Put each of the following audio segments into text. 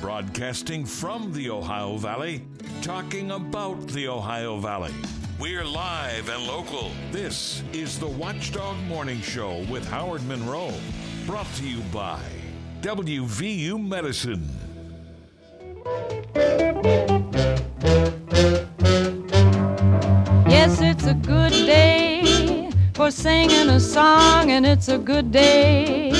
broadcasting from the Ohio Valley, talking about the Ohio Valley. We're live and local. This is the Watchdog Morning Show with Howard Monroe, brought to you by WVU Medicine. Yes, it's a good day for singing a song, and it's a good day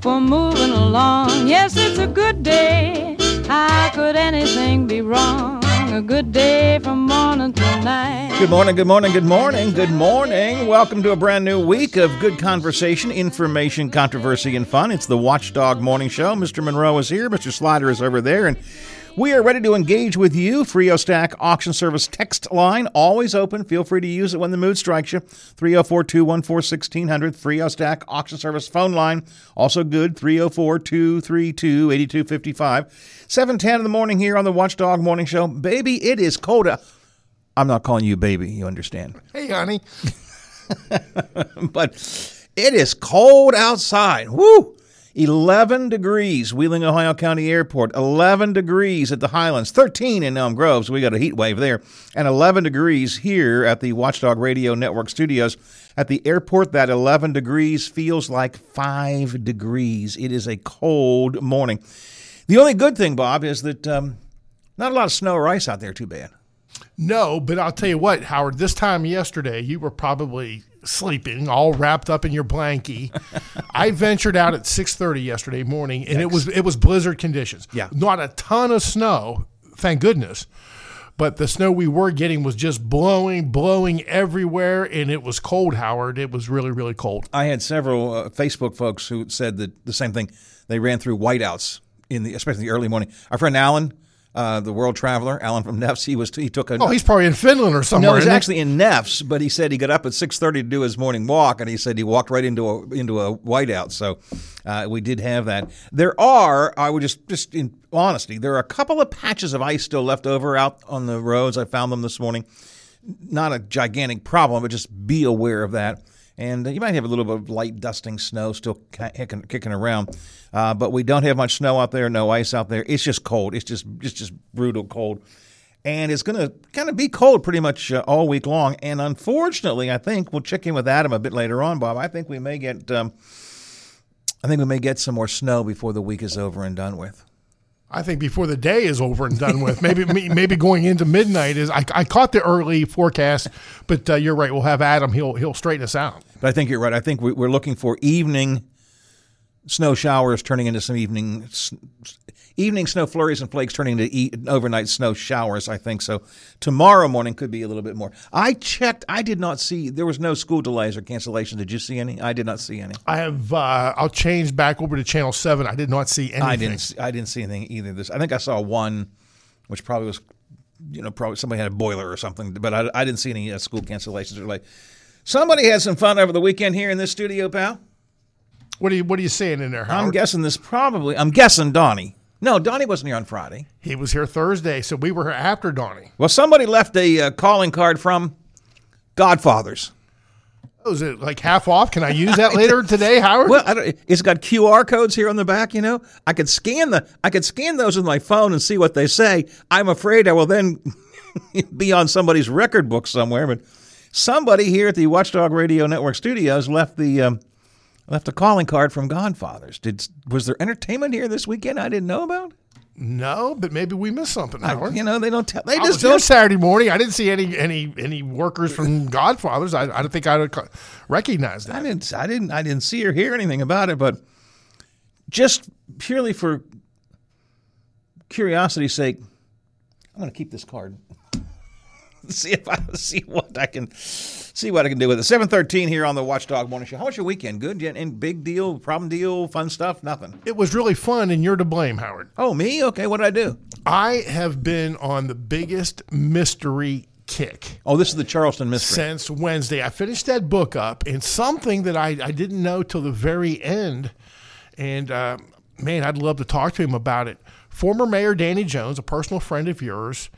for moving along. Yes, it's a good day. How could anything be wrong? A good day from morning till night. Good morning, good morning, good morning, good morning. Welcome to a brand new week of good conversation, information, controversy, and fun. It's the Watchdog Morning Show. Mr. Monroe is here, Mr. Slider is over there, and we are ready to engage with you. Frio-Stack Auction Service text line, always open. Feel free to use it when the mood strikes you. 304-214-1600. Frio-Stack Auction Service phone line, also good. 304-232-8255. 7:10 in the morning here on the Watchdog Morning Show. Baby, it is cold. I'm not calling you baby, you understand. Hey, honey. But it is cold outside. Woo! 11 degrees, Wheeling, Ohio County Airport, 11 degrees at the Highlands, 13 in Elm Grove, so we got a heat wave there, and 11 degrees here at the Watchdog Radio Network studios. At the airport, that 11 degrees feels like 5 degrees. It is a cold morning. The only good thing, Bob, is that not a lot of snow or ice out there too bad. No, but I'll tell you what, Howard, this time yesterday, you were probably sleeping, all wrapped up in your blankie. I ventured out at 6:30 yesterday morning, and it was blizzard conditions. Yeah. Not a ton of snow, thank goodness, but the snow we were getting was just blowing everywhere, and it was cold, Howard. It was really, really cold. I had several Facebook folks who said that the same thing. They ran through whiteouts, especially in the early morning. Our friend Alan, the world traveler, Alan from Neffs, he took a... Oh, he's probably in Finland or somewhere. No, he's actually in Neffs, but he said he got up at 6:30 to do his morning walk, and he said he walked right into a whiteout. So we did have that. There are, I would just in honesty, there are a couple of patches of ice still left over out on the roads. I found them this morning. Not a gigantic problem, but just be aware of that. And you might have a little bit of light dusting snow still kicking around. But we don't have much snow out there, no ice out there. It's just cold. It's just brutal cold. And it's going to kind of be cold pretty much all week long. And unfortunately, I think we'll check in with Adam a bit later on, Bob. I think we may get some more snow before the week is over and done with. I think before the day is over and done with, maybe going into midnight is. I caught the early forecast, but you're right. We'll have Adam. He'll straighten us out. But I think you're right. I think we're looking for evening snow showers turning into some evening snow flurries and flakes turning into overnight snow showers. I think so. Tomorrow morning could be a little bit more. I checked. I did not see. There was no school delays or cancellations. Did you see any? I did not see any. I have. I'll change back over to Channel 7. I did not see anything. I didn't see anything either. I think I saw one, which probably was, probably somebody had a boiler or something. But I didn't see any school cancellations or like. Somebody had some fun over the weekend here in this studio, pal. What are you seeing in there, Howard? I'm guessing Donnie. No, Donnie wasn't here on Friday. He was here Thursday, so we were here after Donnie. Well, somebody left a calling card from Godfather's. Oh, is it like half off? Can I use that later today, Howard? Well, it's got QR codes here on the back, I could scan those with my phone and see what they say. I'm afraid I will then be on somebody's record book somewhere, but somebody here at the Watchdog Radio Network studios left a calling card from Godfather's. Was there entertainment here this weekend I didn't know about? No, but maybe we missed something, Howard. They don't tell. They just don't. Saturday morning, I didn't see any workers from Godfather's. I don't think I recognized that. I didn't see or hear anything about it. But just purely for curiosity's sake, I'm going to keep this card. See what I can do with it. 7:13 here on the Watchdog Morning Show. How was your weekend? Good? And big deal, problem deal, fun stuff, nothing. It was really fun, and you're to blame, Howard. Oh, me? Okay, what did I do? I have been on the biggest mystery kick. Oh, this is the Charleston mystery. Since Wednesday. I finished that book up, and something that I didn't know till the very end, and man, I'd love to talk to him about it. Former Mayor Danny Jones, a personal friend of yours,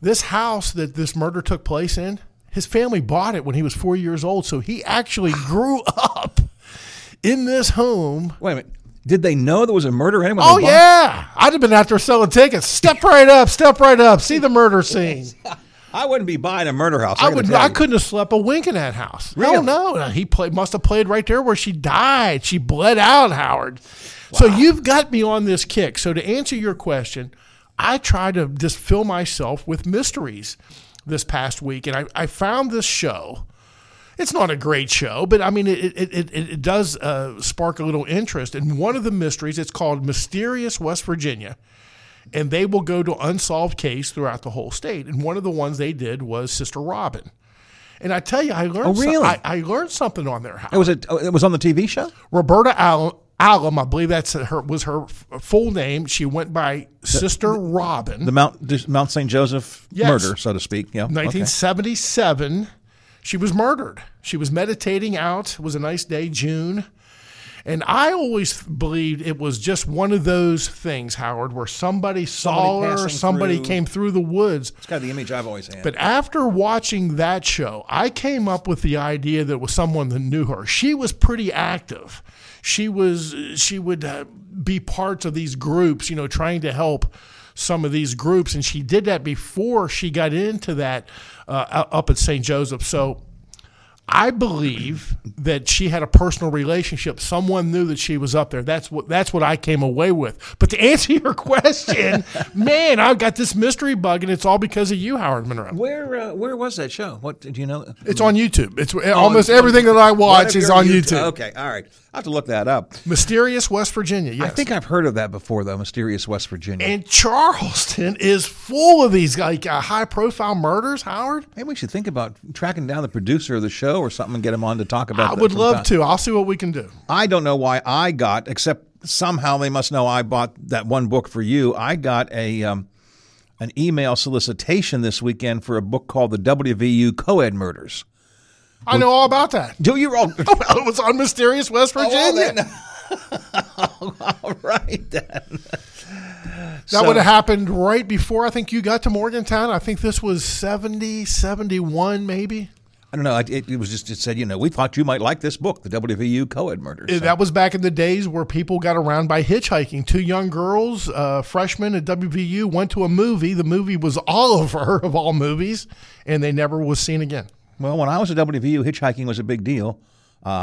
this house that this murder took place in, his family bought it when he was 4 years old, so he actually grew up in this home. Wait a minute. Did they know there was a murder? Anyone? Oh, yeah. I'd have been out there selling tickets. Step right up. Step right up. See the murder scene. I wouldn't be buying a murder house. I couldn't have slept a wink in that house. Really? Oh, no. Must have played right there where she died. She bled out, Howard. Wow. So you've got me on this kick. So to answer your question, I try to just fill myself with mysteries this past week. And I found this show. It's not a great show, but I mean, it does spark a little interest. And one of the mysteries, it's called Mysterious West Virginia, and they will go to unsolved case throughout the whole state. And one of the ones they did was Sister Robin. And I tell you, I learned. Oh, really? I learned something on there. It was on the TV show. Roberta Alum, I believe was her full name. She went by Sister Robin. The Mount St. Joseph murder, so to speak. Yeah, 1977. Okay. She was murdered. She was meditating out. It was a nice day, June. And I always believed it was just one of those things, Howard, where somebody saw her, somebody came through the woods. It's kind of the image I've always had. But after watching that show, I came up with the idea that it was someone that knew her. She was pretty active. She would be part of these groups, you know, trying to help some of these groups, and she did that before she got into that up at St. Joseph. So I believe that she had a personal relationship. Someone knew that she was up there. That's what I came away with. But to answer your question, man, I've got this mystery bug, and it's all because of you, Howard Monroe. Where was that show? What did you know? It's on YouTube. It's almost everything that I watch is on YouTube. Okay, all right. I have to look that up. Mysterious West Virginia, yes. I think I've heard of that before, though, Mysterious West Virginia. And Charleston is full of these high-profile murders, Howard. Maybe we should think about tracking down the producer of the show or something and get him on to talk about that. I would love to. I'll see what we can do. I don't know why I got, except somehow they must know I bought that one book for you. I got an email solicitation this weekend for a book called The WVU Co-Ed Murders. I know all about that. Do you? Oh, it was on Mysterious West Virginia. All right, then. That would have happened right before I think you got to Morgantown. I think this was 70, 71 maybe. I don't know. It said, you know, we thought you might like this book, The WVU Co-Ed Murders. So. That was back in the days where people got around by hitchhiking. Two young girls, freshmen at WVU, went to a movie. The movie was Oliver, of all movies, and they never was seen again. Well, when I was at WVU, hitchhiking was a big deal, and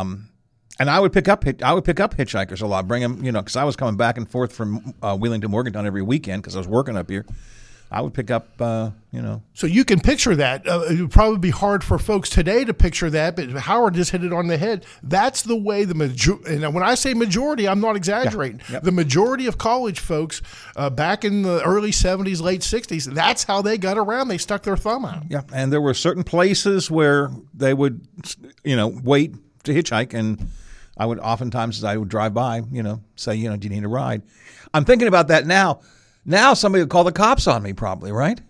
I would pick up hitchhikers a lot, bring them, you know, because I was coming back and forth from Wheeling to Morgantown every weekend because I was working up here. I would pick up, you know. So you can picture that. It would probably be hard for folks today to picture that, but Howard just hit it on the head. That's the way and when I say majority, I'm not exaggerating. Yeah. Yep. The majority of college folks back in the early 70s, late 60s, that's how they got around. They stuck their thumb out. Yeah, and there were certain places where they would, you know, wait to hitchhike, and I would oftentimes, as I would drive by, you know, say, you know, do you need a ride? I'm thinking about that now. Now somebody would call the cops on me probably, right?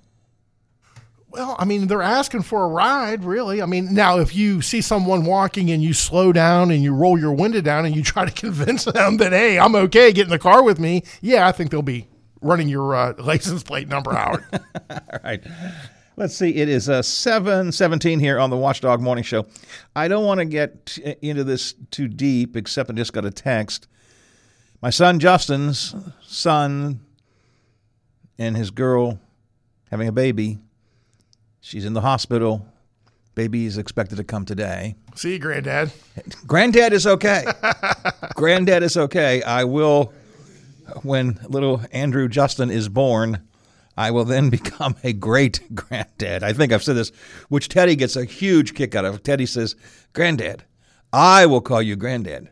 Well, I mean, they're asking for a ride, really. I mean, now if you see someone walking and you slow down and you roll your window down and you try to convince them that, hey, I'm okay, get in the car with me, yeah, I think they'll be running your license plate number out. All right. Let's see. It is 7:17 here on the Watchdog Morning Show. I don't want to get into this too deep, except I just got a text. My son Justin's son and his girl having a baby. She's in the hospital. Baby is expected to come today. See you, Granddad. Granddad is okay. Granddad is okay. I will, when little Andrew Justin is born, I will then become a great granddad. I think I've said this, which Teddy gets a huge kick out of. Teddy says, Granddad, I will call you Granddad,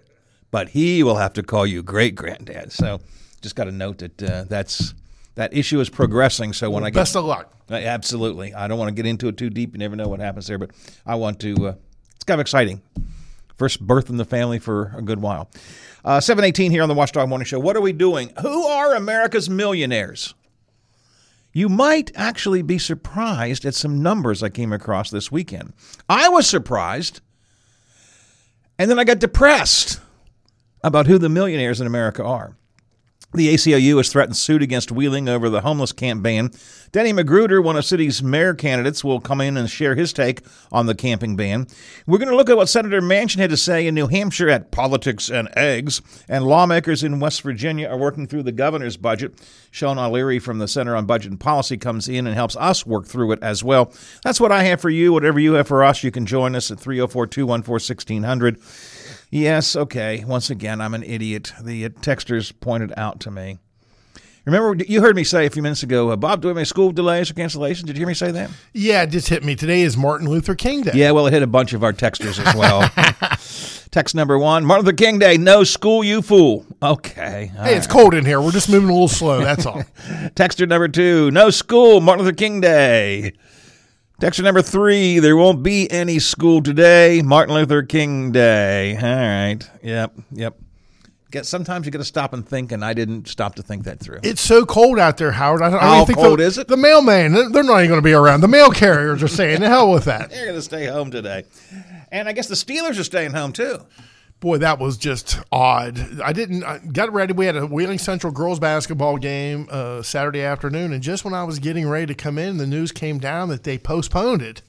but he will have to call you Great Granddad. So just got to note that that issue is progressing, so when I get... Best of luck. Absolutely. I don't want to get into it too deep. You never know what happens there, but I want to... it's kind of exciting. First birth in the family for a good while. 7:18 here on the Watchdog Morning Show. What are we doing? Who are America's millionaires? You might actually be surprised at some numbers I came across this weekend. I was surprised, and then I got depressed about who the millionaires in America are. The ACLU has threatened suit against Wheeling over the homeless camp ban. Denny Magruder, one of city's mayor candidates, will come in and share his take on the camping ban. We're going to look at what Senator Manchin had to say in New Hampshire at Politics and Eggs. And lawmakers in West Virginia are working through the governor's budget. Sean O'Leary from the Center on Budget and Policy comes in and helps us work through it as well. That's what I have for you. Whatever you have for us, you can join us at 304-214-1600. Yes, okay. Once again, I'm an idiot. The texters pointed out to me. Remember, you heard me say a few minutes ago, Bob, do we have any school delays or cancellations? Did you hear me say that? Yeah, it just hit me. Today is Martin Luther King Day. Yeah, well, it hit a bunch of our texters as well. Text number one, Martin Luther King Day, no school, you fool. Okay. Hey, right. It's cold in here. We're just moving a little slow, that's all. Texter number two, no school, Martin Luther King Day. Texture number three, there won't be any school today, Martin Luther King Day. All right. Yep. Sometimes you got to stop and think, and I didn't stop to think that through. It's so cold out there, Howard. How cold is it? The mailman, they're not even going to be around. The mail carriers are saying, the hell with that. They're going to stay home today. And I guess the Steelers are staying home, too. Boy, that was just odd. I got ready. We had a Wheeling Central girls basketball game Saturday afternoon, and just when I was getting ready to come in, the news came down that they postponed it.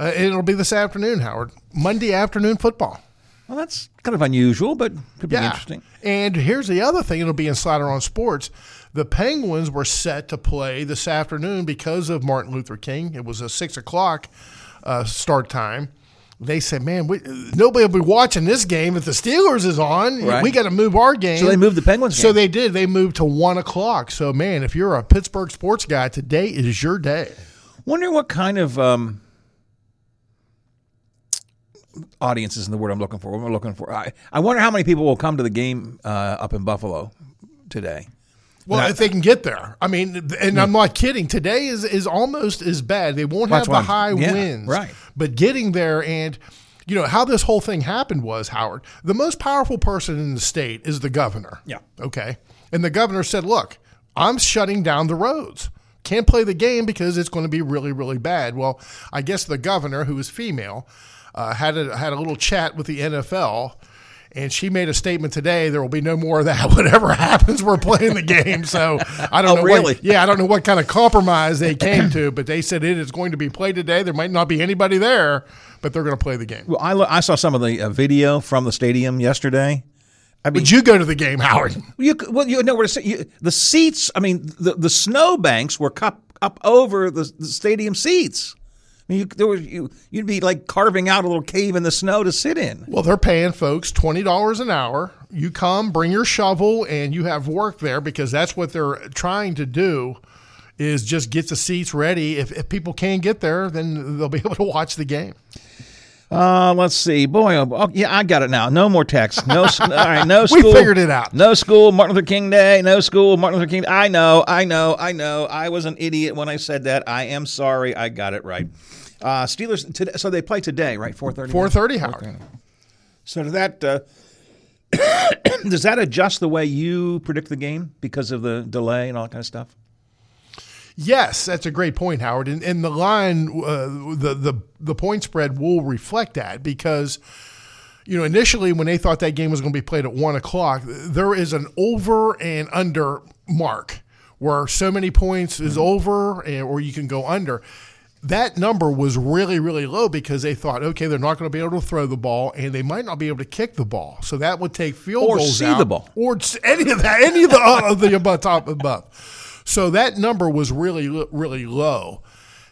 It'll be this afternoon, Howard. Monday afternoon football. Well, that's kind of unusual, but could be interesting. And here's the other thing. It'll be in Slider on Sports. The Penguins were set to play this afternoon because of Martin Luther King. It was a 6 o'clock start time. They said, man, nobody will be watching this game if the Steelers is on. Right. We got to move our game. So they moved the Penguins game. So they did. They moved to 1 o'clock. So, man, if you're a Pittsburgh sports guy, today is your day. Wonder what kind of audience isn't the word I'm looking for. What am I looking for? I wonder how many people will come to the game up in Buffalo today. Well, if they can get there. I mean, and I'm not kidding. Today is almost as bad. They won't have the high winds. Right. But getting there and, you know, how this whole thing happened was, Howard, the most powerful person in the state is the governor. Yeah. Okay. And the governor said, look, I'm shutting down the roads. Can't play the game because it's going to be really, really bad. Well, I guess the governor, who is female, had a little chat with the NFL. And she made a statement today, there will be no more of that. Whatever happens, we're playing the game. So I don't know. Really? I don't know what kind of compromise they came to, but they said it is going to be played today. There might not be anybody there, but they're going to play the game. Well, I saw some of the video from the stadium yesterday. I mean, would you go to the game, Howard? You know where to sit. The seats, I mean, the snow banks were up over the stadium seats. I mean, you'd be like carving out a little cave in the snow to sit in. Well, they're paying folks $20 an hour. You come, bring your shovel, and you have work there because that's what they're trying to do is just get the seats ready. If people can't get there, then they'll be able to watch the game. Let's see. Boy, I got it now. No more text. All right, no school. We figured it out. No school, Martin Luther King Day. No school, Martin Luther King Day. I know. I was an idiot when I said that. I am sorry. I got it right. Steelers, today, so they play today, right? 4:30? 4:30, Howard. So does that adjust the way you predict the game because of the delay and all that kind of stuff? Yes, that's a great point, Howard. And the line, the point spread will reflect that because, you know, initially when they thought that game was going to be played at 1 o'clock, there is an over and under mark where so many points is over or you can go under. That number was really, really low because they thought, okay, they're not going to be able to throw the ball, and they might not be able to kick the ball. So that would take field goals out. Or see the ball. Or any of the above. So that number was really, really low.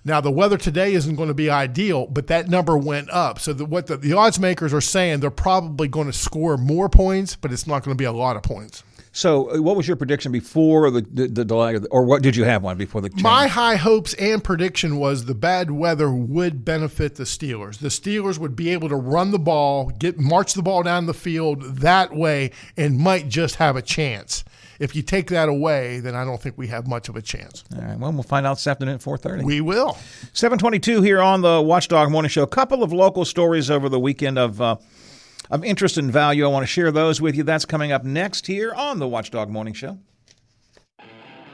Now, the weather today isn't going to be ideal, but that number went up. So what the odds makers are saying, they're probably going to score more points, but it's not going to be a lot of points. So what was your prediction before the delay, or what did you have one before the change? My high hopes and prediction was the bad weather would benefit the Steelers. The Steelers would be able to run the ball, march the ball down the field that way, and might just have a chance. If you take that away, then I don't think we have much of a chance. All right. Well, we'll find out this afternoon at 4:30. We will. 7:22 here on the Watchdog Morning Show. A couple of local stories over the weekend of interest and value. I want to share those with you. That's coming up next here on the Watchdog Morning Show.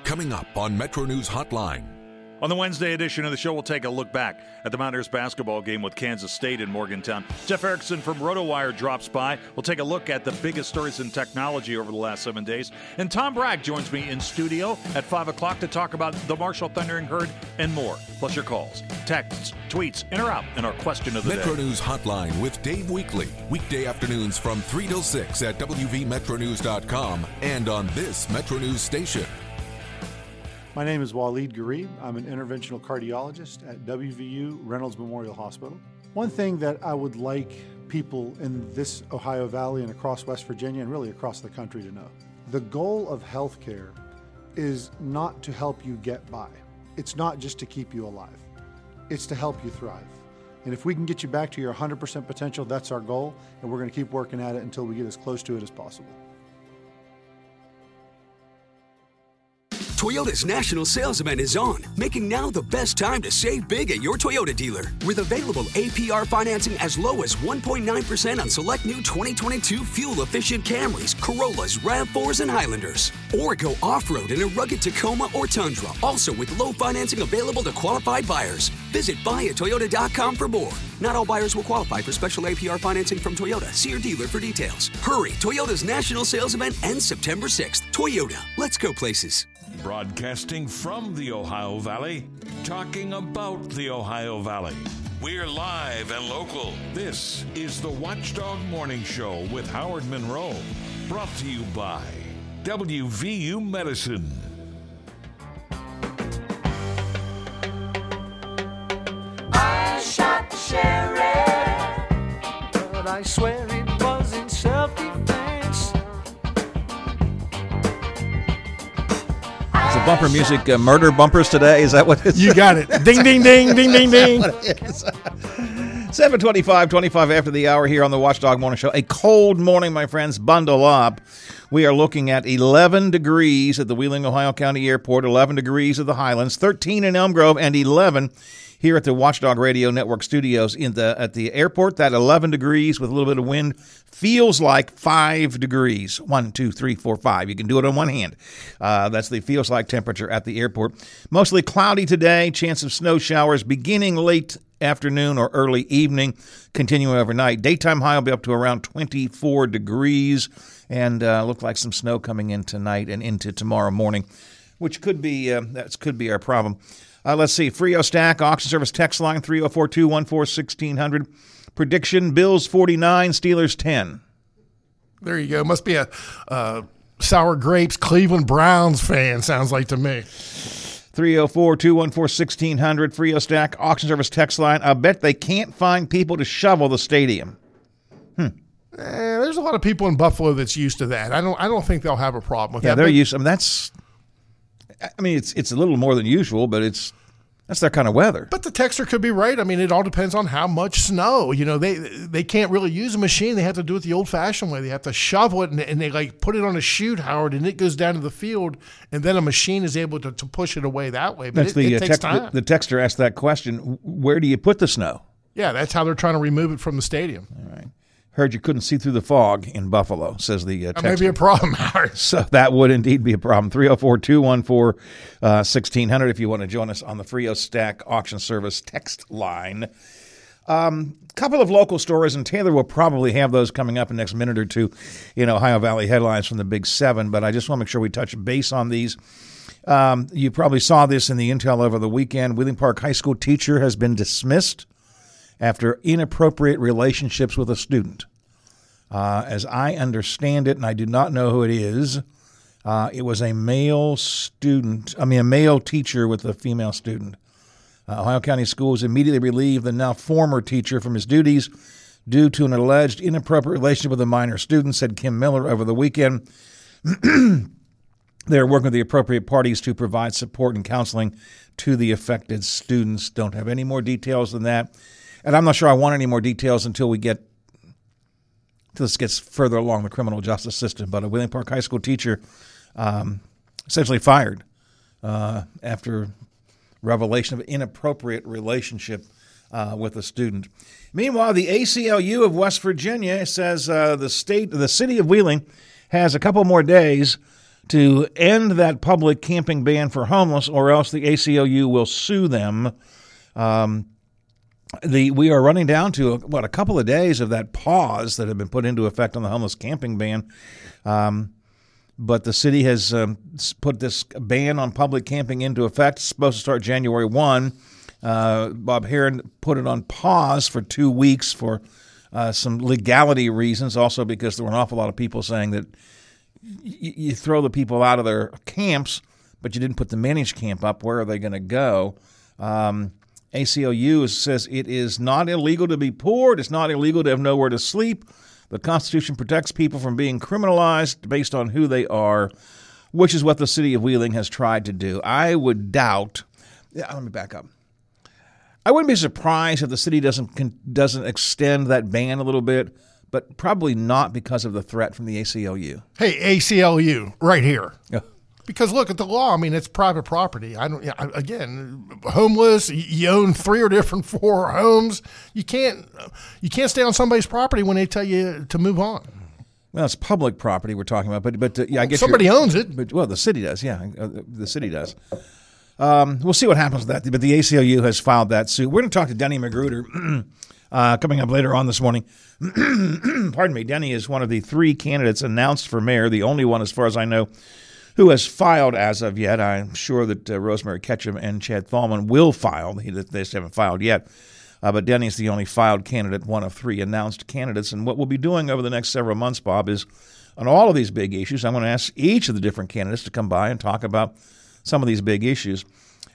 Coming up on Metro News Hotline, On the Wednesday edition of the show, we'll take a look back at the Mountaineers basketball game with Kansas State in Morgantown. Jeff Erickson from RotoWire drops by. We'll take a look at the biggest stories in technology over the last 7 days. And Tom Bragg joins me in studio at 5 o'clock to talk about the Marshall Thundering Herd and more. Plus your calls, texts, tweets, in or out, and our question of the day. Metro News Hotline with Dave Weekly. Weekday afternoons from 3 till 6 at wvmetronews.com and on this Metro News station. My name is Waleed Gharib. I'm an interventional cardiologist at WVU Reynolds Memorial Hospital. One thing that I would like people in this Ohio Valley and across West Virginia and really across the country to know, the goal of healthcare is not to help you get by. It's not just to keep you alive. It's to help you thrive. And if we can get you back to your 100% potential, that's our goal, and we're going to keep working at it until we get as close to it as possible. Toyota's national sales event is on, making now the best time to save big at your Toyota dealer. With available APR financing as low as 1.9% on select new 2022 fuel-efficient Camrys, Corollas, RAV4s, and Highlanders. Or go off-road in a rugged Tacoma or Tundra, also with low financing available to qualified buyers. Visit buyatoyota.com for more. Not all buyers will qualify for special APR financing from Toyota. See your dealer for details. Hurry, Toyota's national sales event ends September 6th. Toyota, let's go places. Broadcasting from the Ohio Valley, talking about the Ohio Valley. We're live and local. This is the Watchdog Morning Show with Howard Monroe, brought to you by WVU Medicine. I shot the sheriff, but I swear it was in self-defense. Bumper music, murder bumpers today. Is that what it's? You got it. Ding, ding, ding, ding, ding, ding. 7:25 after the hour here on the Watchdog Morning Show. A cold morning, my friends. Bundle up. We are looking at 11 degrees at the Wheeling, Ohio County Airport, 11 degrees at the Highlands, 13 in Elm Grove, and 11 here at the Watchdog Radio Network studios at the airport. That 11 degrees with a little bit of wind feels like 5 degrees. 1, 2, 3, 4, 5. You can do it on one hand. That's the feels like temperature at the airport. Mostly cloudy today. Chance of snow showers beginning late afternoon or early evening, continuing overnight. Daytime high will be up to around 24 degrees and look like some snow coming in tonight and into tomorrow morning, which could be our problem. Let's see. Frio-Stack Auction Service text line 304-214-1600. Prediction: Bills 49, Steelers 10. There you go. Must be a sour grapes Cleveland Browns fan. Sounds like to me. 304-214-1600. Frio-Stack Auction Service text line. I bet they can't find people to shovel the stadium. There's a lot of people in Buffalo that's used to that. I don't think they'll have a problem with that. Yeah, they're used. I mean, that's. I mean, it's a little more than usual, but that's their kind of weather. But the texter could be right. I mean, it all depends on how much snow. You know, they can't really use a machine. They have to do it the old-fashioned way. They have to shovel it, and they, like, put it on a chute, Howard, and it goes down to the field, and then a machine is able to push it away that way. But it takes time. The texter asked that question, where do you put the snow? Yeah, that's how they're trying to remove it from the stadium. All right. Heard you couldn't see through the fog in Buffalo, says the text. That may be a problem, Howard. So that would indeed be a problem. 304-214-1600 if you want to join us on the Frio-Stack Auction Service text line. Couple of local stories, and Taylor will probably have those coming up in the next minute or two in Ohio Valley headlines from the Big Seven, but I just want to make sure we touch base on these. You probably saw this in the intel over the weekend. Wheeling Park High School teacher has been dismissed after inappropriate relationships with a student. As I understand it, and I do not know who it is, it was a male teacher with a female student. Ohio County Schools immediately relieved the now former teacher from his duties due to an alleged inappropriate relationship with a minor student, said Kim Miller over the weekend. They're working with the appropriate parties to provide support and counseling to the affected students. Don't have any more details than that. And I'm not sure I want any more details until this gets further along the criminal justice system. But a Wheeling Park High School teacher essentially fired after revelation of an inappropriate relationship with a student. Meanwhile, the ACLU of West Virginia says the city of Wheeling has a couple more days to end that public camping ban for homeless, or else the ACLU will sue them. We are running down to, a couple of days of that pause that have been put into effect on the homeless camping ban. But the city has put this ban on public camping into effect. It's supposed to start January 1. Bob Herron put it on pause for 2 weeks for some legality reasons, also because there were an awful lot of people saying that you throw the people out of their camps, but you didn't put the managed camp up. Where are they going to go? ACLU says it is not illegal to be poor. It's not illegal to have nowhere to sleep. The Constitution protects people from being criminalized based on who they are, which is what the city of Wheeling has tried to do. I would doubt. Yeah, let me back up. I wouldn't be surprised if the city doesn't extend that ban a little bit, but probably not because of the threat from the ACLU. Hey, ACLU, right here. Yeah. Because look at the law. I mean, it's private property. Homeless. You own four homes. You can't stay on somebody's property when they tell you to move on. Well, it's public property we're talking about, but I guess somebody owns it. But, well, the city does. Yeah, the city does. We'll see what happens with that, but the ACLU has filed that suit. We're going to talk to Denny Magruder coming up later on this morning. Pardon me. Denny is one of the three candidates announced for mayor, the only one, as far as I know, who has filed as of yet. I'm sure that Rosemary Ketchum and Chad Thalman will file. They just haven't filed yet. But Denny's the only filed candidate, one of three announced candidates. And what we'll be doing over the next several months, Bob, is on all of these big issues, I'm going to ask each of the different candidates to come by and talk about some of these big issues.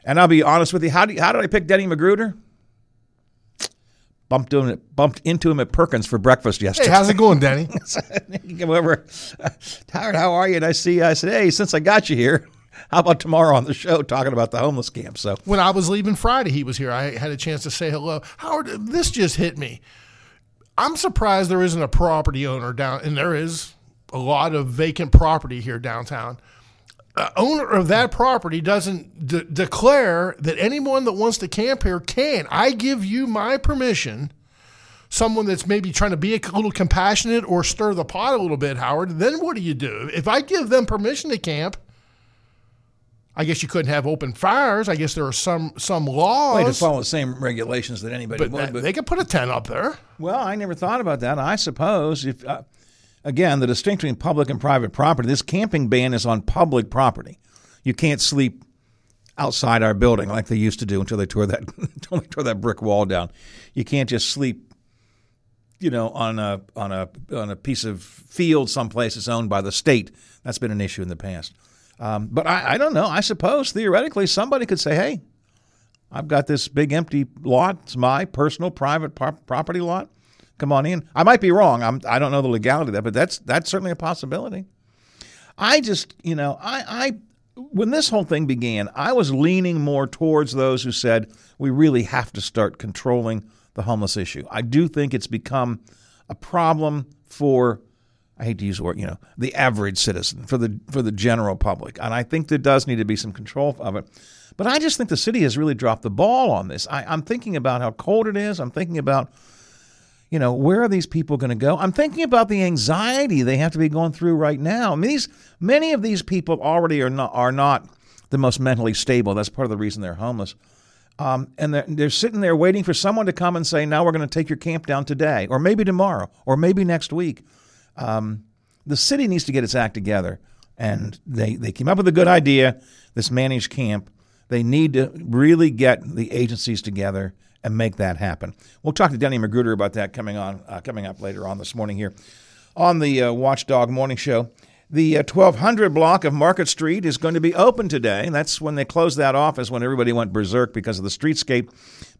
And I'll be honest with you, how did I pick Denny Magruder? Bumped into him at Perkins for breakfast yesterday. Hey, how's it going, Denny? He came over, tired, how are you? And I said, hey, since I got you here, how about tomorrow on the show talking about the homeless camp? So when I was leaving Friday, he was here. I had a chance to say hello. Howard, this just hit me. I'm surprised there isn't a property owner and there is a lot of vacant property here downtown. Owner of that property doesn't declare that anyone that wants to camp here can. I give you my permission. Someone that's maybe trying to be a little compassionate or stir the pot a little bit, Howard, then what do you do? If I give them permission to camp, I guess you couldn't have open fires. I guess there are some laws. They just follow the same regulations that anybody would. But they could put a tent up there. Well, I never thought about that. I suppose if... Again, the distinction between public and private property, this camping ban is on public property. You can't sleep outside our building like they used to do until they tore that brick wall down. You can't just sleep, on a piece of field someplace that's owned by the state. That's been an issue in the past. But I don't know. I suppose theoretically somebody could say, hey, I've got this big empty lot. It's my personal private property lot. Come on in. I might be wrong. I don't know the legality of that, but that's certainly a possibility. I just, when this whole thing began, I was leaning more towards those who said we really have to start controlling the homeless issue. I do think it's become a problem for, I hate to use the word, the average citizen, for the general public. And I think there does need to be some control of it. But I just think the city has really dropped the ball on this. I'm thinking about how cold it is. I'm thinking about where are these people going to go? I'm thinking about the anxiety they have to be going through right now. I mean, many of these people already are not the most mentally stable. That's part of the reason they're homeless. And they're sitting there waiting for someone to come and say, now we're going to take your camp down today, or maybe tomorrow, or maybe next week. The city needs to get its act together. And they came up with a good idea, this managed camp. They need to really get the agencies together and make that happen. We'll talk to Denny Magruder about that coming up later on this morning here on the Watchdog Morning Show. The 1200 block of Market Street is going to be open today. That's when they closed that off, is when everybody went berserk because of the streetscape.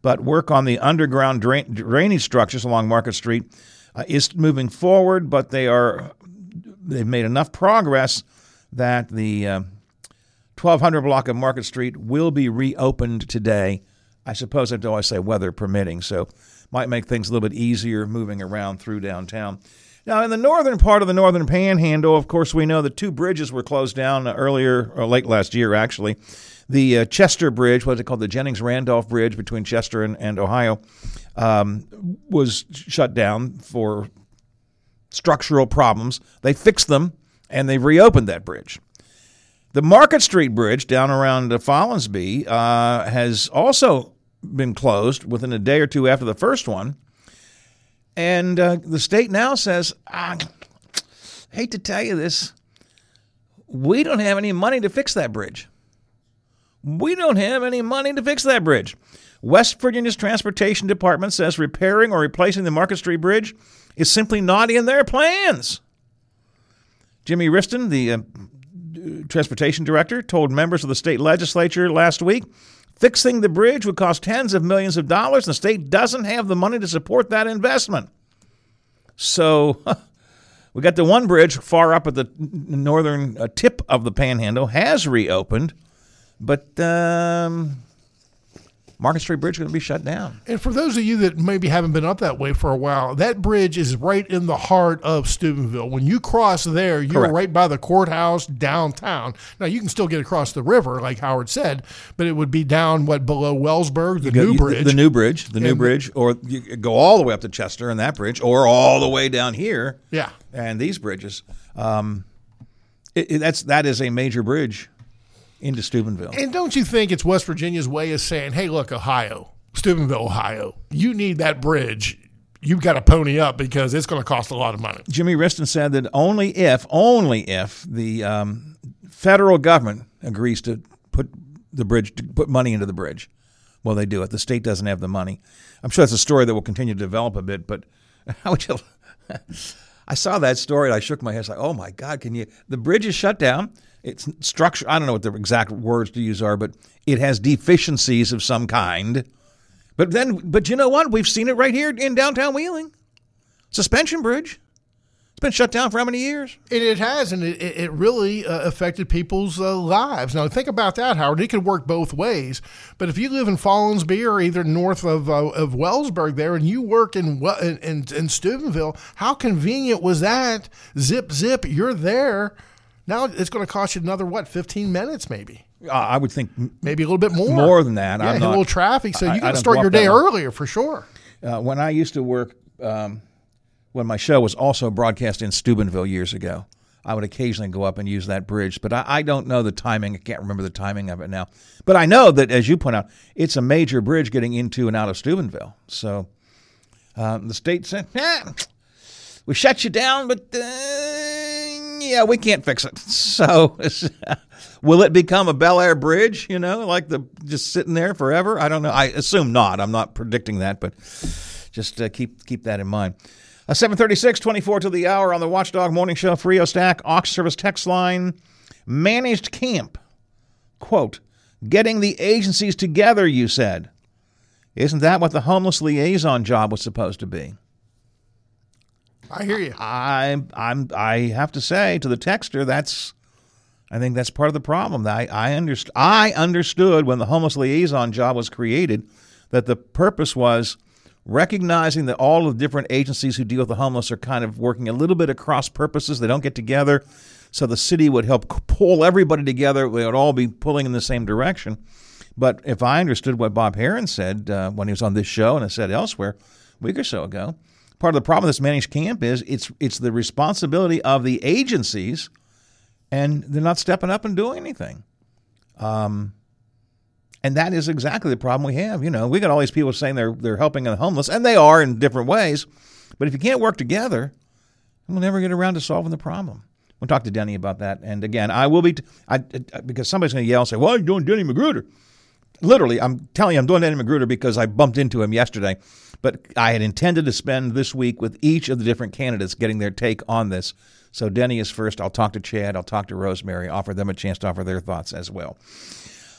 But work on the underground drainage structures along Market Street is moving forward, but they've made enough progress that the 1200 block of Market Street will be reopened today. I suppose I'd always say weather permitting, so might make things a little bit easier moving around through downtown. Now, in the northern part of the northern panhandle, of course, we know the two bridges were closed down late last year, actually. The Chester Bridge, what's it called, the Jennings-Randolph Bridge between Chester and Ohio, was shut down for structural problems. They fixed them, and they've reopened that bridge. The Market Street Bridge down around Follansbee has also been closed within a day or two after the first one. And the state now says, I hate to tell you this, we don't have any money to fix that bridge. We don't have any money to fix that bridge. West Virginia's Transportation Department says repairing or replacing the Market Street Bridge is simply not in their plans. Jimmy Ristin, the transportation director, told members of the state legislature last week, fixing the bridge would cost tens of millions of dollars, and the state doesn't have the money to support that investment. So we got the one bridge far up at the northern tip of the panhandle has reopened, but Market Street Bridge is going to be shut down. And for those of you that maybe haven't been up that way for a while, that bridge is right in the heart of Steubenville. When you cross there, you're correct, right by the courthouse downtown. Now, you can still get across the river, like Howard said, but it would be down, below Wellsburg, the new bridge. The new bridge, or you go all the way up to Chester and that bridge, or all the way down here. Yeah. And these bridges. That is a major bridge into Steubenville. And don't you think it's West Virginia's way of saying, hey, look, Ohio, Steubenville, Ohio, you need that bridge. You've got to pony up because it's going to cost a lot of money. Jimmy Ristin said that only if the federal government agrees to put money into the bridge. Well, they do it. The state doesn't have the money. I'm sure that's a story that will continue to develop a bit, but how would you... I saw that story and I shook my head. It's like, oh my God, the bridge is shut down. It's structure. I don't know what the exact words to use are, but it has deficiencies of some kind. But you know what? We've seen it right here in downtown Wheeling. Suspension Bridge. It's been shut down for how many years? It has, and it really affected people's lives. Now, think about that, Howard. It could work both ways. But if you live in Follansbee or either north of Wellsburg there, and you work in Steubenville, how convenient was that? Zip, you're there. Now it's going to cost you another, 15 minutes maybe? I would think maybe a little bit more. More than that. Yeah, a little traffic, so you got to start your day earlier for sure. When I used to work, when my show was also broadcast in Steubenville years ago, I would occasionally go up and use that bridge. But I don't know the timing. I can't remember the timing of it now. But I know that, as you point out, it's a major bridge getting into and out of Steubenville. So the state said, we shut you down, but... yeah, we can't fix it. So will it become a Bel Air bridge, like just sitting there forever? I don't know. I assume not. I'm not predicting that, but just keep that in mind. 7:36, 24 to the hour on the Watchdog Morning Show, Frio-Stack Auction Service text line. Managed camp, quote, getting the agencies together, you said. Isn't that what the homeless liaison job was supposed to be? I hear you. I have to say to the texter, I think that's part of the problem. I understood when the homeless liaison job was created that the purpose was recognizing that all of the different agencies who deal with the homeless are kind of working a little bit across purposes. They don't get together, so the city would help pull everybody together. They would all be pulling in the same direction. But if I understood what Bob Herron said when he was on this show, and I said elsewhere a week or so ago, part of the problem with this managed camp is it's the responsibility of the agencies, and they're not stepping up and doing anything. And that is exactly the problem we have. We got all these people saying they're helping the homeless, and they are in different ways. But if you can't work together, we'll never get around to solving the problem. We'll talk to Denny about that. And again, I will be because somebody's going to yell and say, "Well, you're doing Denny Magruder." Literally, I'm telling you, I'm doing Denny Magruder because I bumped into him yesterday. But I had intended to spend this week with each of the different candidates getting their take on this. So Denny is first. I'll talk to Chad. I'll talk to Rosemary. Offer them a chance to offer their thoughts as well.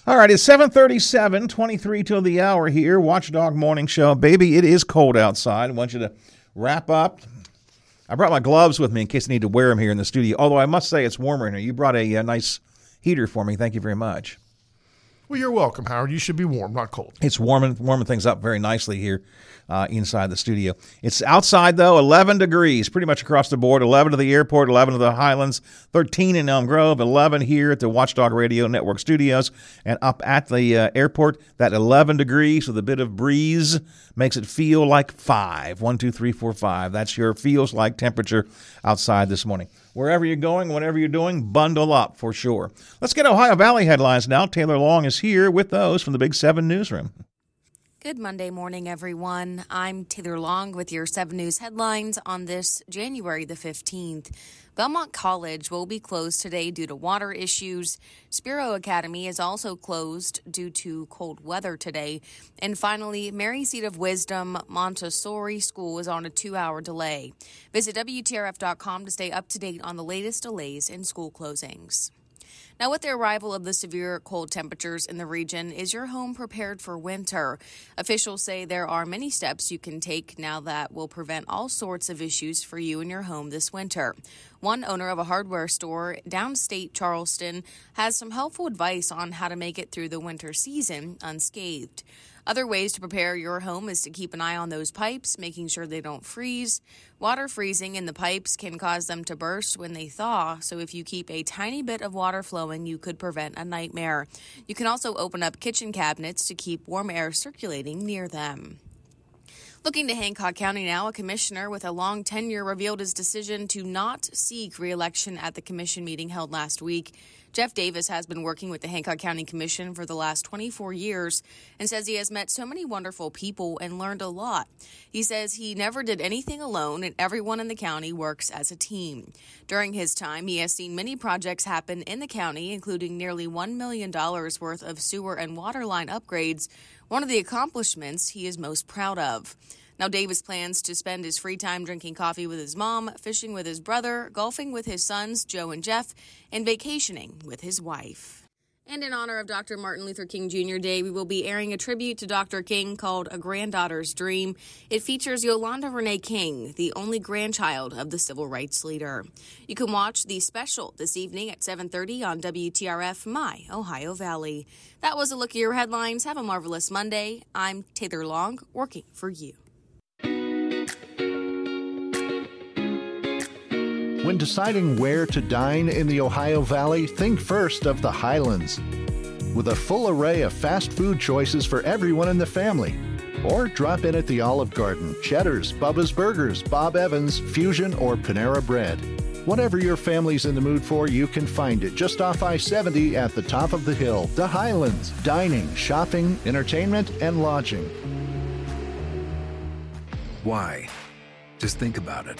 All right, it's 7:37, 23 till the hour here. Watchdog Morning Show. Baby, it is cold outside. I want you to wrap up. I brought my gloves with me in case I need to wear them here in the studio. Although I must say it's warmer in here. You brought a nice heater for me. Thank you very much. Well, you're welcome, Howard. You should be warm, not cold. It's warming things up very nicely here inside the studio. It's outside, though, 11 degrees pretty much across the board, 11 to the airport, 11 to the Highlands, 13 in Elm Grove, 11 here at the Watchdog Radio Network studios, and up at the airport, that 11 degrees with a bit of breeze makes it feel like 5. 1, 2, 3, 4, 5. That's your feels-like temperature outside this morning. Wherever you're going, whatever you're doing, bundle up for sure. Let's get Ohio Valley headlines now. Taylor Long is here with those from the Big 7 Newsroom. Good Monday morning, everyone. I'm Taylor Long with your 7 News headlines on this January the 15th. Belmont College will be closed today due to water issues. Spiro Academy is also closed due to cold weather today. And finally, Mary Seat of Wisdom Montessori School is on a 2-hour delay. Visit WTRF.com to stay up to date on the latest delays in school closings. Now, with the arrival of the severe cold temperatures in the region, is your home prepared for winter? Officials say there are many steps you can take now that will prevent all sorts of issues for you and your home this winter. One owner of a hardware store downstate Charleston has some helpful advice on how to make it through the winter season unscathed. Other ways to prepare your home is to keep an eye on those pipes, making sure they don't freeze. Water freezing in the pipes can cause them to burst when they thaw, so if you keep a tiny bit of water flowing, you could prevent a nightmare. You can also open up kitchen cabinets to keep warm air circulating near them. Looking to Hancock County now, a commissioner with a long tenure revealed his decision to not seek re-election at the commission meeting held last week. Jeff Davis has been working with the Hancock County Commission for the last 24 years and says he has met so many wonderful people and learned a lot. He says he never did anything alone and everyone in the county works as a team. During his time, he has seen many projects happen in the county, including nearly $1 million worth of sewer and water line upgrades, one of the accomplishments he is most proud of. Now, Davis plans to spend his free time drinking coffee with his mom, fishing with his brother, golfing with his sons, Joe and Jeff, and vacationing with his wife. And in honor of Dr. Martin Luther King Jr. Day, we will be airing a tribute to Dr. King called A Granddaughter's Dream. It features Yolanda Renee King, the only grandchild of the civil rights leader. You can watch the special this evening at 7:30 on WTRF My Ohio Valley. That was a look at your headlines. Have a marvelous Monday. I'm Taylor Long, working for you. When deciding where to dine in the Ohio Valley, think first of the Highlands. With a full array of fast food choices for everyone in the family. Or drop in at the Olive Garden, Cheddar's, Bubba's Burgers, Bob Evans, Fusion, or Panera Bread. Whatever your family's in the mood for, you can find it just off I-70 at the top of the hill. The Highlands, dining, shopping, entertainment, and lodging. Why? Just think about it.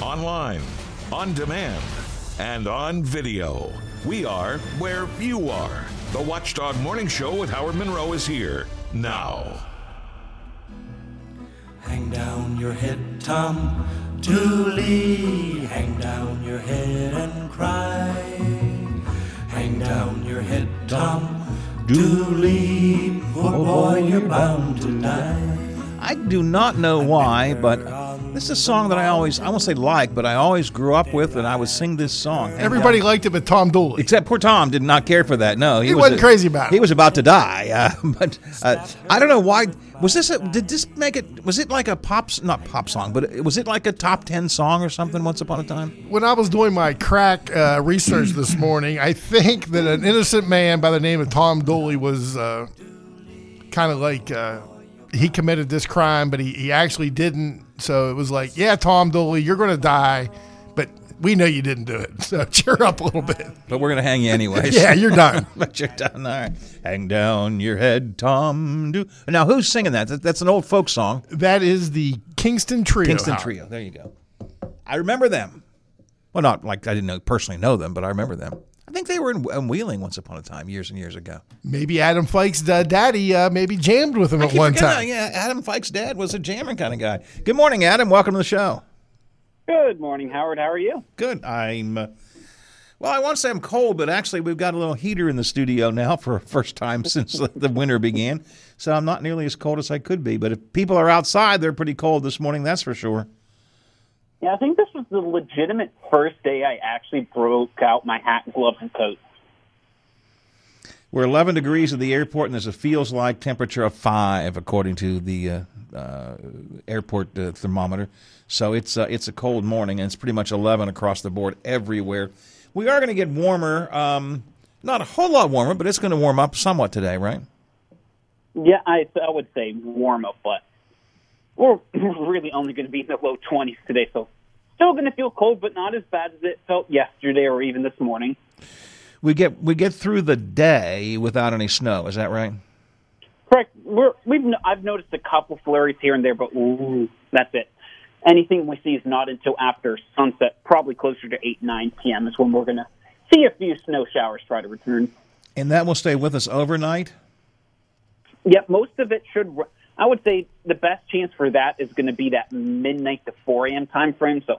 online, on demand, and on video. We are where you are. The Watchdog Morning Show with Howard Monroe is here now. Hang down your head, Tom Dooley. Hang down your head and cry. Hang down your head, Tom Dooley. Poor boy, you're bound to die. I do not know why, but this is a song that I won't say like, but I always grew up with, and I would sing this song. Everybody liked it but Tom Dooley. Except poor Tom did not care for that. No, he wasn't crazy about it. He was about to die. But I don't know why. Was it like a not pop song, but was it like a top 10 song or something once upon a time? When I was doing my crack research this morning, I think that an innocent man by the name of Tom Dooley was kind of like... he committed this crime, but he actually didn't. So it was like, yeah, Tom Dooley, you're going to die, but we know you didn't do it. So cheer up a little bit. But we're going to hang you anyways. Yeah, you're done. But you're done. All right. Hang down your head, Tom Dooley. Now, who's singing that? That's an old folk song. That is the Kingston Trio. There you go. I remember them. Well, not like I didn't personally know them, but I remember them. I think they were in Wheeling once upon a time, years and years ago. Maybe Adam Fike's daddy maybe jammed with him at one time. Yeah, Adam Fike's dad was a jamming kind of guy. Good morning, Adam. Welcome to the show. Good morning, Howard. How are you? Good. I want to say I'm cold, but actually we've got a little heater in the studio now for the first time since the winter began. So I'm not nearly as cold as I could be. But if people are outside, they're pretty cold this morning, that's for sure. Yeah, I think this was the legitimate first day I actually broke out my hat, gloves, and coat. We're 11 degrees at the airport, and there's a feels-like temperature of 5, according to the airport thermometer. So it's a cold morning, and it's pretty much 11 across the board everywhere. We are going to get warmer, not a whole lot warmer, but it's going to warm up somewhat today, right? Yeah, I would say warm up, but we're really only going to be in the low 20s today, so still going to feel cold, but not as bad as it felt yesterday or even this morning. We get through the day without any snow. Is that right? Correct. I've noticed a couple flurries here and there, but that's it. Anything we see is not until after sunset, probably closer to 8, 9 p.m. is when we're going to see a few snow showers try to return. And that will stay with us overnight? Yep, most of it should. I would say the best chance for that is going to be that midnight to 4 a.m. time frame. So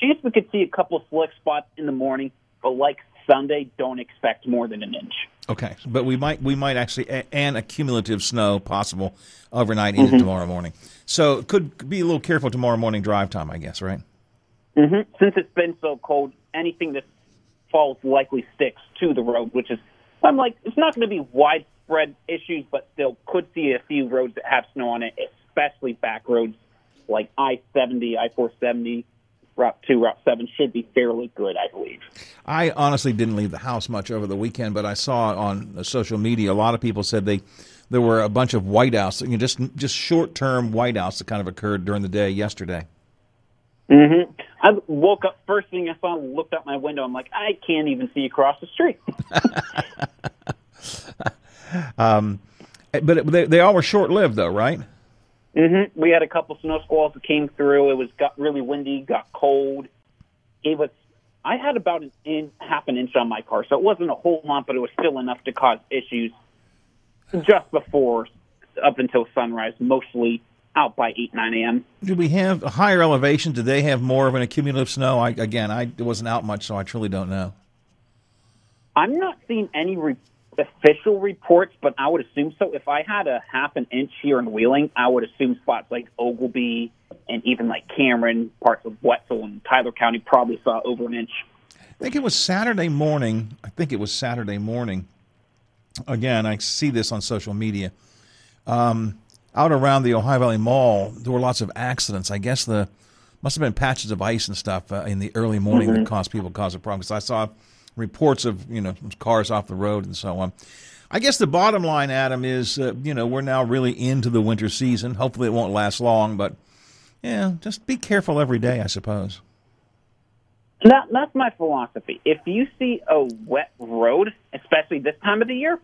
chance we could see a couple of slick spots in the morning, but like Sunday, don't expect more than an inch. Okay, but we might actually and a cumulative snow possible overnight into tomorrow morning. So it could be a little careful tomorrow morning drive time, I guess, right? Mm-hmm. Since it's been so cold, anything that falls likely sticks to the road, which is, I'm like, it's not going to be widespread issues, but still could see a few roads that have snow on it, especially back roads like I-70, I-470. Route 2, Route 7 should be fairly good, I believe. I honestly didn't leave the house much over the weekend, but I saw on social media a lot of people said there were a bunch of whiteouts, you know, just short-term whiteouts that kind of occurred during the day yesterday. Mm-hmm. I woke up, first thing I saw, looked out my window, I'm like, I can't even see across the street. But they all were short-lived, though, right? Mm-hmm. We had a couple snow squalls that came through. Got really windy, got cold. I had about half an inch on my car, so it wasn't a whole lot, but it was still enough to cause issues just before, up until sunrise, mostly out by 8, 9 a.m. Do we have a higher elevation? Do they have more of an accumulative snow? I wasn't out much, so I truly don't know. I'm not seeing any official reports, but I would assume so. If I had a half an inch here in Wheeling, I would assume spots like Ogleby and even like Cameron, parts of Wetzel and Tyler County probably saw over an inch. I think it was Saturday morning. Again, I see this on social media. Out around the Ohio Valley Mall, there were lots of accidents. I guess must have been patches of ice and stuff in the early morning that caused a problem. Because I saw reports of, you know, cars off the road and so on. I guess the bottom line, Adam, is, you know, we're now really into the winter season. Hopefully it won't last long, but, yeah, just be careful every day, I suppose. That's my philosophy. If you see a wet road, especially this time of the year,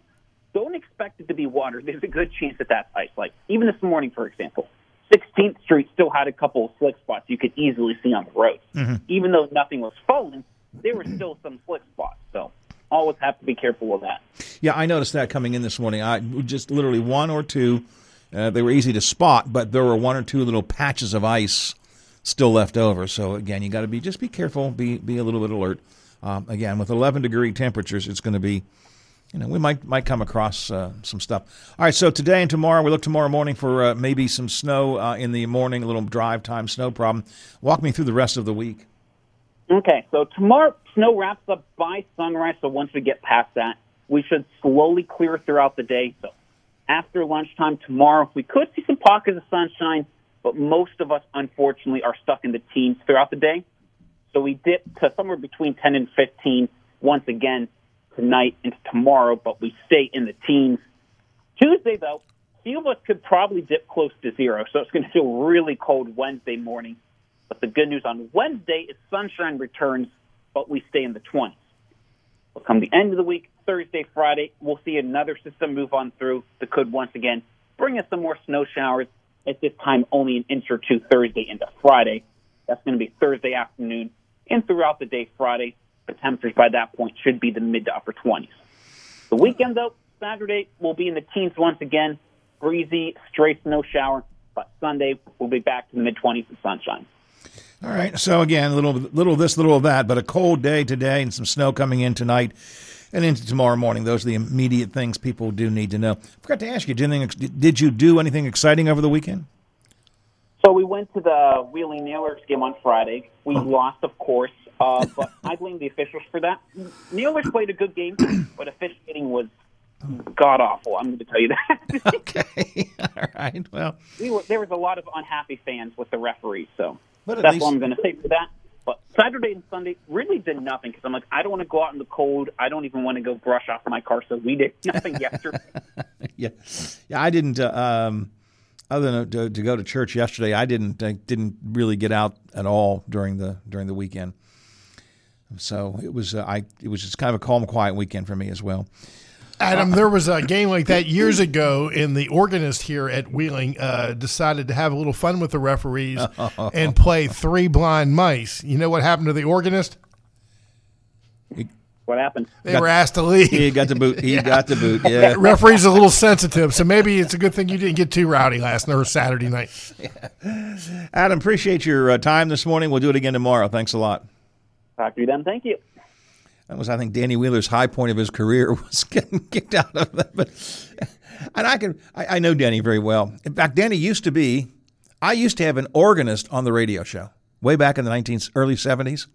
don't expect it to be water. There's a good chance that that's ice. Like, even this morning, for example, 16th Street still had a couple of slick spots you could easily see on the road. Mm-hmm. Even though nothing was falling, there were still some slick spots, so always have to be careful of that. Yeah, I noticed that coming in this morning. I just literally one or two. They were easy to spot, but there were one or two little patches of ice still left over. So again, you got to be careful, be a little bit alert. Again, with 11-degree temperatures, it's going to be, you know, we might come across some stuff. All right, so today and tomorrow, we look tomorrow morning for maybe some snow in the morning, a little drive time snow problem. Walk me through the rest of the week. Okay, so tomorrow, snow wraps up by sunrise, so once we get past that, we should slowly clear throughout the day. So after lunchtime tomorrow, we could see some pockets of sunshine, but most of us, unfortunately, are stuck in the teens throughout the day. So we dip to somewhere between 10 and 15 once again tonight and tomorrow, but we stay in the teens. Tuesday, though, a few of us could probably dip close to zero, so it's going to feel really cold Wednesday morning. But the good news on Wednesday is sunshine returns, but we stay in the 20s. Well, come the end of the week, Thursday, Friday, we'll see another system move on through that could once again bring us some more snow showers, at this time only an inch or two Thursday into Friday. That's going to be Thursday afternoon and throughout the day Friday. The temperatures by that point should be the mid to upper 20s. The weekend, though, Saturday, we'll be in the teens once again, breezy, stray snow shower, but Sunday we'll be back to the mid-20s with sunshine. All right, so again, little of this, little of that, but a cold day today and some snow coming in tonight and into tomorrow morning. Those are the immediate things people do need to know. I forgot to ask you, did you do anything exciting over the weekend? So we went to the Wheeling Nailers game on Friday. We lost, of course, but I blame the officials for that. Nailers played a good game, but officiating was god-awful, I'm going to tell you that. Okay, all right, well. There was a lot of unhappy fans with the referees, so that's all I'm going to say for that. But Saturday and Sunday really did nothing because I'm like, I don't want to go out in the cold. I don't even want to go brush off my car, so we did nothing yesterday. Yeah, I didn't other than to go to church yesterday, I didn't really get out at all during the weekend. So it was just kind of a calm, quiet weekend for me as well. Adam, there was a game like that years ago, and the organist here at Wheeling decided to have a little fun with the referees and play Three Blind Mice. You know what happened to the organist? What happened? They were asked to leave. He got the boot. Yeah. Referees are a little sensitive, so maybe it's a good thing you didn't get too rowdy last night or Saturday night. Yeah. Adam, appreciate your time this morning. We'll do it again tomorrow. Thanks a lot. Talk to you then. Thank you. That was, I think, Danny Wheeler's high point of his career was getting kicked out of that. I know Danny very well. In fact, Danny used to have an organist on the radio show way back in the early 70s.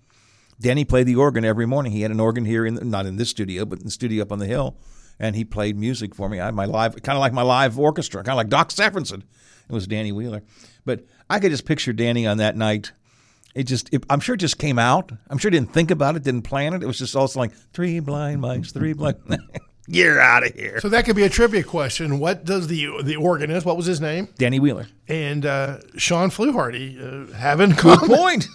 Danny played the organ every morning. He had an organ here, not in this studio, but in the studio up on the hill, and he played music for me. I had kind of like my live orchestra, kind of like Doc Saffronson. It was Danny Wheeler. But I could just picture Danny on that night. I'm sure it just came out. I'm sure he didn't think about it, didn't plan it. It was just also like, Three Blind Mice, Three Blind Mice. You're out of here. So that could be a trivia question. What does the organist, what was his name? Danny Wheeler. And Sean Fluharty have in common. Good point.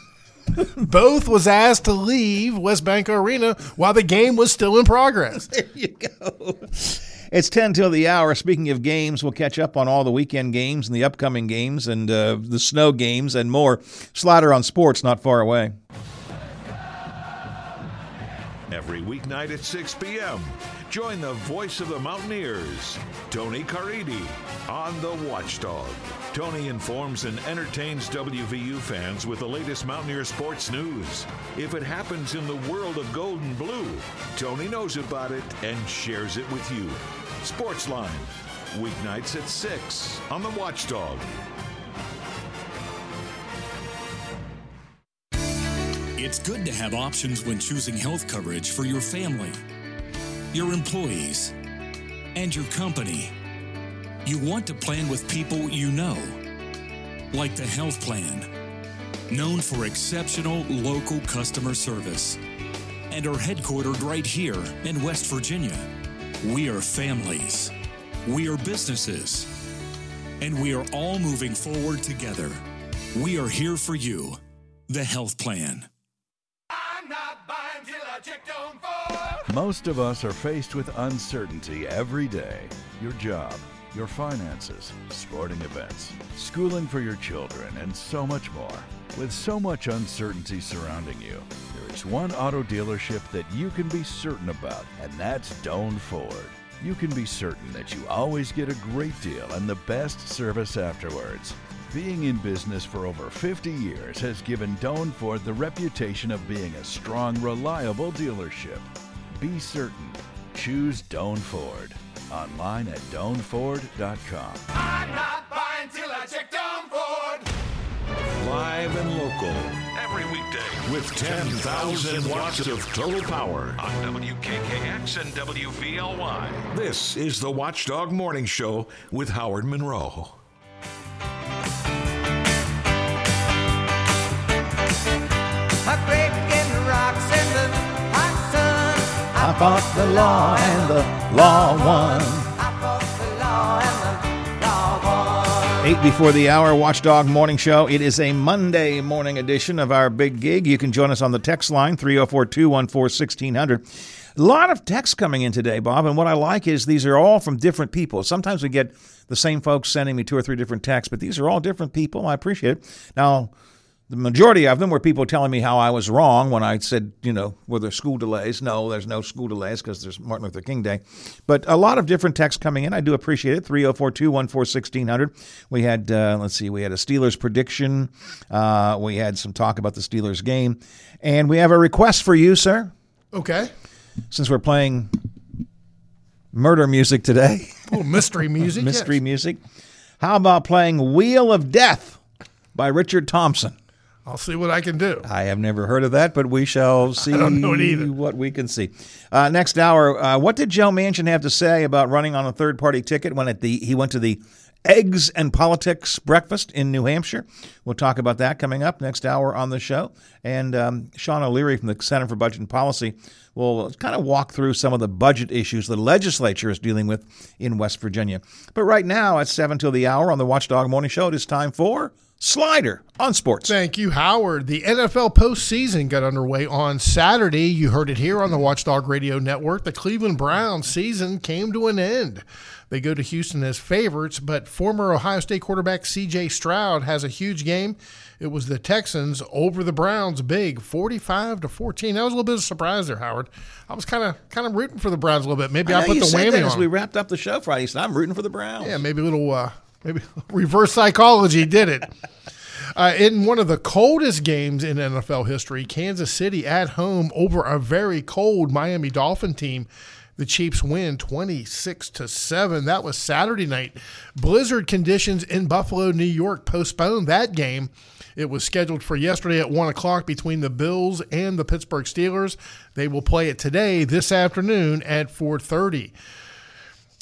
Both was asked to leave Westbanco Arena while the game was still in progress. There you go. It's 10 till the hour. Speaking of games, we'll catch up on all the weekend games and the upcoming games and the snow games and more. Slider on sports not far away. Every weeknight at 6 p.m., join the voice of the Mountaineers, Tony Caridi, on The Watchdog. Tony informs and entertains WVU fans with the latest Mountaineer sports news. If it happens in the world of gold and blue, Tony knows about it and shares it with you. Sportsline, weeknights at 6 on The Watchdog. It's good to have options when choosing health coverage for your family, your employees, and your company. You want to plan with people you know, like the Health Plan, known for exceptional local customer service, and are headquartered right here in West Virginia. We are families, we are businesses, and we are all moving forward together. We are here for you, the Health Plan. Most of us are faced with uncertainty every day. Your job, your finances, sporting events, schooling for your children, and so much more. With so much uncertainty surrounding you, there is one auto dealership that you can be certain about, and that's Doan Ford. You can be certain that you always get a great deal and the best service afterwards. Being in business for over 50 years has given Doan Ford the reputation of being a strong, reliable dealership. Be certain. Choose Doan Ford. Online at DoanFord.com. I'm not buying till I check Doan Ford. Live and local. Every weekday with 10,000 watts of total power on WKKX and WVLY. This is the Watchdog Morning Show with Howard Monroe. I fought the law and the law won. 8 before the hour, Watchdog Morning Show. It is a Monday morning edition of our big gig. You can join us on the text line, 304-214-1600. A lot of texts coming in today, Bob, and what I like is these are all from different people. Sometimes we get the same folks sending me two or three different texts, but these are all different people. I appreciate it. Now, the majority of them were people telling me how I was wrong when I said, were there school delays? No, there's no school delays because there's Martin Luther King Day. But a lot of different texts coming in. I do appreciate it. 304-214-1600. We had, a Steelers prediction. We had some talk about the Steelers game. And we have a request for you, sir. Okay. Since we're playing murder music today. Oh, mystery music. How about playing Wheel of Death by Richard Thompson. I'll see what I can do. I have never heard of that, but we shall see what we can see. Next hour, what did Joe Manchin have to say about running on a third-party ticket when he went to the Eggs and Politics breakfast in New Hampshire? We'll talk about that coming up next hour on the show. And Sean O'Leary from the Center for Budget and Policy will kind of walk through some of the budget issues the legislature is dealing with in West Virginia. But right now at 7 till the hour on the Watchdog Morning Show, it is time for... Slider on sports. Thank you, Howard. The NFL postseason got underway on Saturday. You heard it here on the Watchdog Radio Network. The Cleveland Browns season came to an end. They go to Houston as favorites, but former Ohio State quarterback C.J. Stroud has a huge game. It was the Texans over the Browns big, 45-14. That was a little bit of a surprise there, Howard. I was kind of rooting for the Browns a little bit. Maybe I put the whammy on. As we wrapped up the show Friday, so I'm rooting for the Browns. Yeah, maybe a little... Maybe reverse psychology did it. In one of the coldest games in NFL history, Kansas City at home over a very cold Miami Dolphin team. The Chiefs win 26-7. That was Saturday night. Blizzard conditions in Buffalo, New York postponed that game. It was scheduled for yesterday at 1 o'clock between the Bills and the Pittsburgh Steelers. They will play it today, this afternoon at 4:30.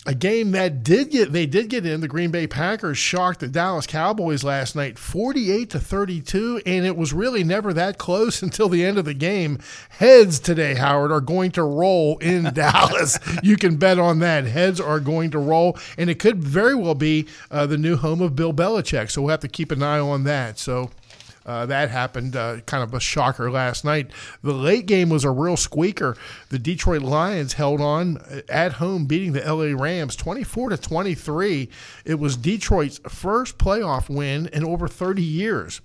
A game that they did get in, the Green Bay Packers shocked the Dallas Cowboys last night, 48-32, and it was really never that close until the end of the game. Heads today, Howard, are going to roll in Dallas. You can bet on that. Heads are going to roll, and it could very well be the new home of Bill Belichick, so we'll have to keep an eye on that. So that happened, kind of a shocker last night. The late game was a real squeaker. The Detroit Lions held on at home, beating the LA Rams 24-23. It was Detroit's first playoff win in over 30 years.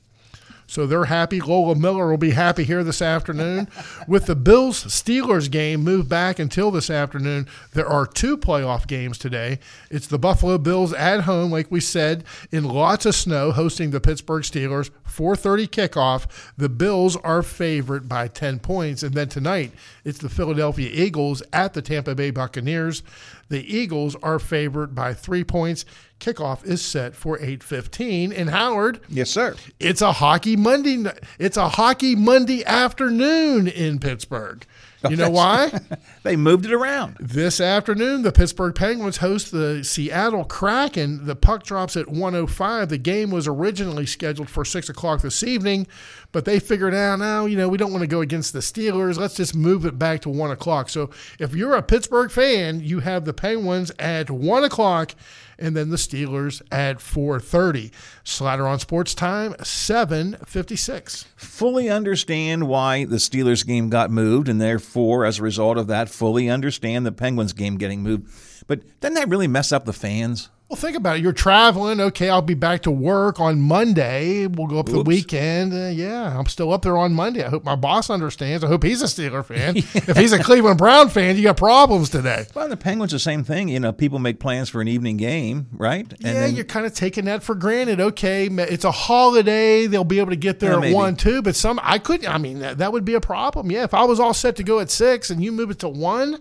So they're happy. Lola Miller will be happy here this afternoon. With the Bills-Steelers game moved back until this afternoon, there are two playoff games today. It's the Buffalo Bills at home, like we said, in lots of snow, hosting the Pittsburgh Steelers. 4:30 kickoff. The Bills are favored by 10 points. And then tonight, it's the Philadelphia Eagles at the Tampa Bay Buccaneers. The Eagles are favored by 3 points. Kickoff is set for 8:15. And Howard, yes, sir. It's a hockey Monday. It's a hockey Monday afternoon in Pittsburgh. You know why? They moved it around. This afternoon, the Pittsburgh Penguins host the Seattle Kraken. The puck drops at 1:05. The game was originally scheduled for 6 o'clock this evening, but they figured out, we don't want to go against the Steelers. Let's just move it back to 1 o'clock. So if you're a Pittsburgh fan, you have the Penguins at 1 o'clock and then the Steelers at 4:30. Slider on sports time, 7:56. Fully understand why the Steelers game got moved, and therefore, as a result of that, fully understand the Penguins game getting moved. But doesn't that really mess up the fans? Well, think about it. You're traveling. Okay, I'll be back to work on Monday. We'll go up the weekend. Yeah, I'm still up there on Monday. I hope my boss understands. I hope he's a Steeler fan. Yeah. If he's a Cleveland Brown fan, you got problems today. Well, the Penguins, the same thing. People make plans for an evening game, right? And you're kind of taking that for granted. Okay, it's a holiday. They'll be able to get there at 1, 2. But that would be a problem. Yeah, if I was all set to go at 6 and you move it to 1.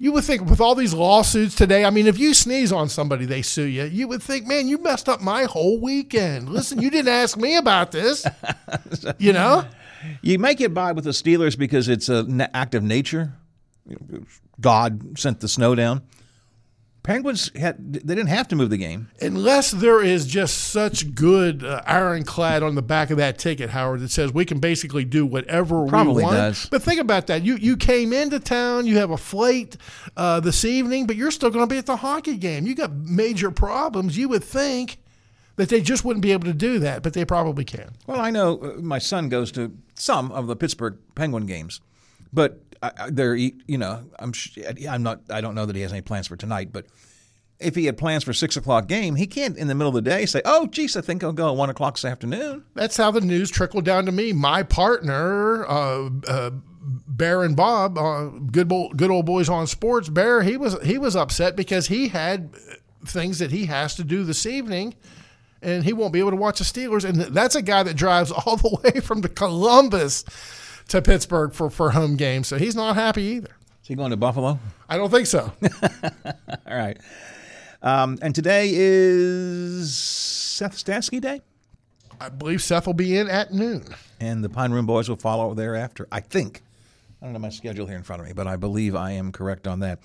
You would think with all these lawsuits today, if you sneeze on somebody, they sue you. You would think, man, you messed up my whole weekend. Listen, you didn't ask me about this, You may get by with the Steelers because it's an act of nature. God sent the snow down. Penguins, they didn't have to move the game. Unless there is just such good ironclad on the back of that ticket, Howard, that says we can basically do whatever we want. Does. But think about that. You came into town. You have a flight this evening, but you're still going to be at the hockey game. You got major problems. You would think that they just wouldn't be able to do that, but they probably can. Well, I know my son goes to some of the Pittsburgh Penguin games, but I don't know that he has any plans for tonight, but if he had plans for 6 o'clock game, he can't in the middle of the day say, oh, geez, I think I'll go at 1 o'clock this afternoon. That's how the news trickled down to me. My partner, Bear and Bob, good old boys on sports. Bear, he was upset because he had things that he has to do this evening, and he won't be able to watch the Steelers. And that's a guy that drives all the way from the Columbus to Pittsburgh for home games, so he's not happy either. Is he going to Buffalo? I don't think so. All right. And today is Seth Statsky Day. I believe Seth will be in at noon. And the Pine Room Boys will follow thereafter, I think. I don't know my schedule here in front of me, but I believe I am correct on that.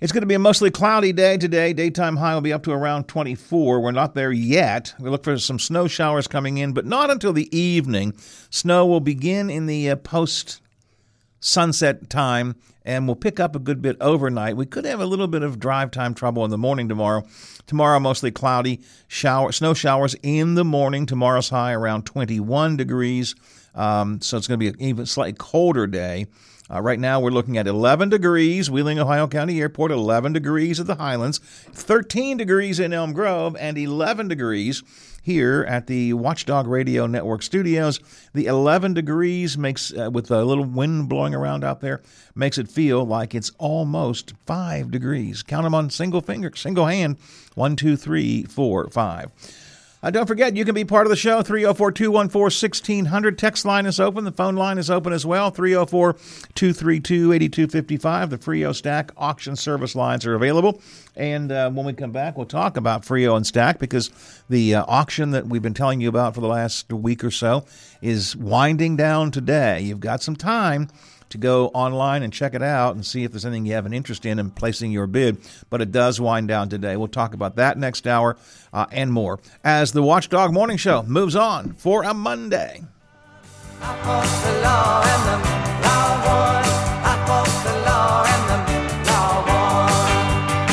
It's going to be a mostly cloudy day today. Daytime high will be up to around 24. We're not there yet. We look for some snow showers coming in, but not until the evening. Snow will begin in the post-sunset time and will pick up a good bit overnight. We could have a little bit of drive time trouble in the morning tomorrow. Tomorrow, mostly cloudy, snow showers in the morning. Tomorrow's high around 21 degrees. So it's going to be an even slightly colder day. Right now, we're looking at 11 degrees, Wheeling, Ohio County Airport, 11 degrees at the Highlands, 13 degrees in Elm Grove, and 11 degrees here at the Watchdog Radio Network studios. The 11 degrees makes, with a little wind blowing around out there, makes it feel like it's almost 5 degrees. Count them on single hand, 1, 2, 3, 4, 5. Don't forget, you can be part of the show, 304-214-1600. Text line is open. The phone line is open as well, 304-232-8255. The Frio-Stack Auction Service lines are available. And when we come back, we'll talk about Frio and Stack because the auction that we've been telling you about for the last week or so is winding down today. You've got some time to go online and check it out and see if there's anything you have an interest in placing your bid, but it does wind down today. We'll talk about that next hour and more as the Watchdog Morning Show moves on for a Monday. I